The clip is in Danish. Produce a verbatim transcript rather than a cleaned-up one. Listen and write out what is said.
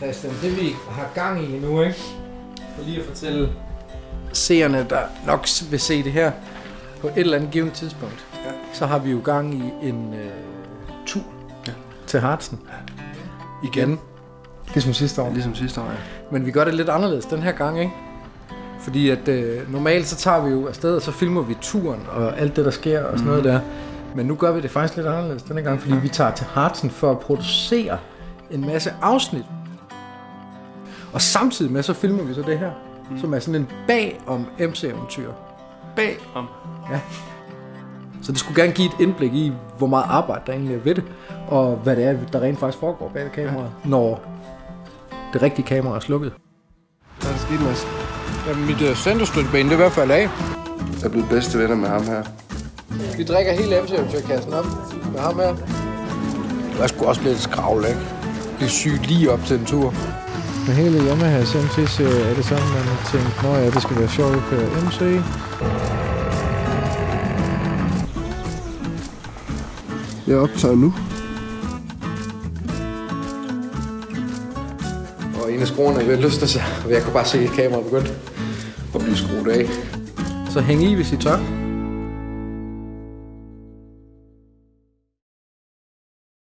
Christian, det vi har gang i nu, ikke? For lige at fortælle seerne, der nok vil se det her på et eller andet givet tidspunkt, ja. Så har vi jo gang i en øh, tur ja. til Harzen. Igen. Ja. Ligesom sidste år. Ja, ligesom sidste år, ja. Men vi gør det lidt anderledes den her gang, ikke? Fordi at øh, normalt så tager vi jo afsted, og så filmer vi turen og alt det, der sker og sådan mm. noget der. Men nu gør vi det faktisk lidt anderledes denne gang, fordi ja. vi tager til Harzen for at producere en masse afsnit. Og samtidig med, så filmer vi så det her, mm. som er sådan en bag om M C-eventyr. Bag om? Ja. Så det skulle gerne give et indblik i, hvor meget arbejde der egentlig er ved det, og hvad det er, der rent faktisk foregår bag kameraet, ja. når det rigtige kamera er slukket. Der er skidt, Mads. Jamen, mit uh, centerstøtteben, det er i hvert fald af. Jeg er blevet bedste venner med ham her. Vi drikker hele M C-eventyrkassen op med ham her. Jeg skulle også blive lidt skravl, ikke? Blive syg lige op til en tur. Men hele hjemme her M C er det sådan, man tænkte, nå ja, det skal være sjovt at køre M C. Jeg optager nu. Og en af skruerne er ved at løsne sig, og jeg kunne bare se, at kameraet begyndte at blive skruet af. Så hæng i, hvis I tør.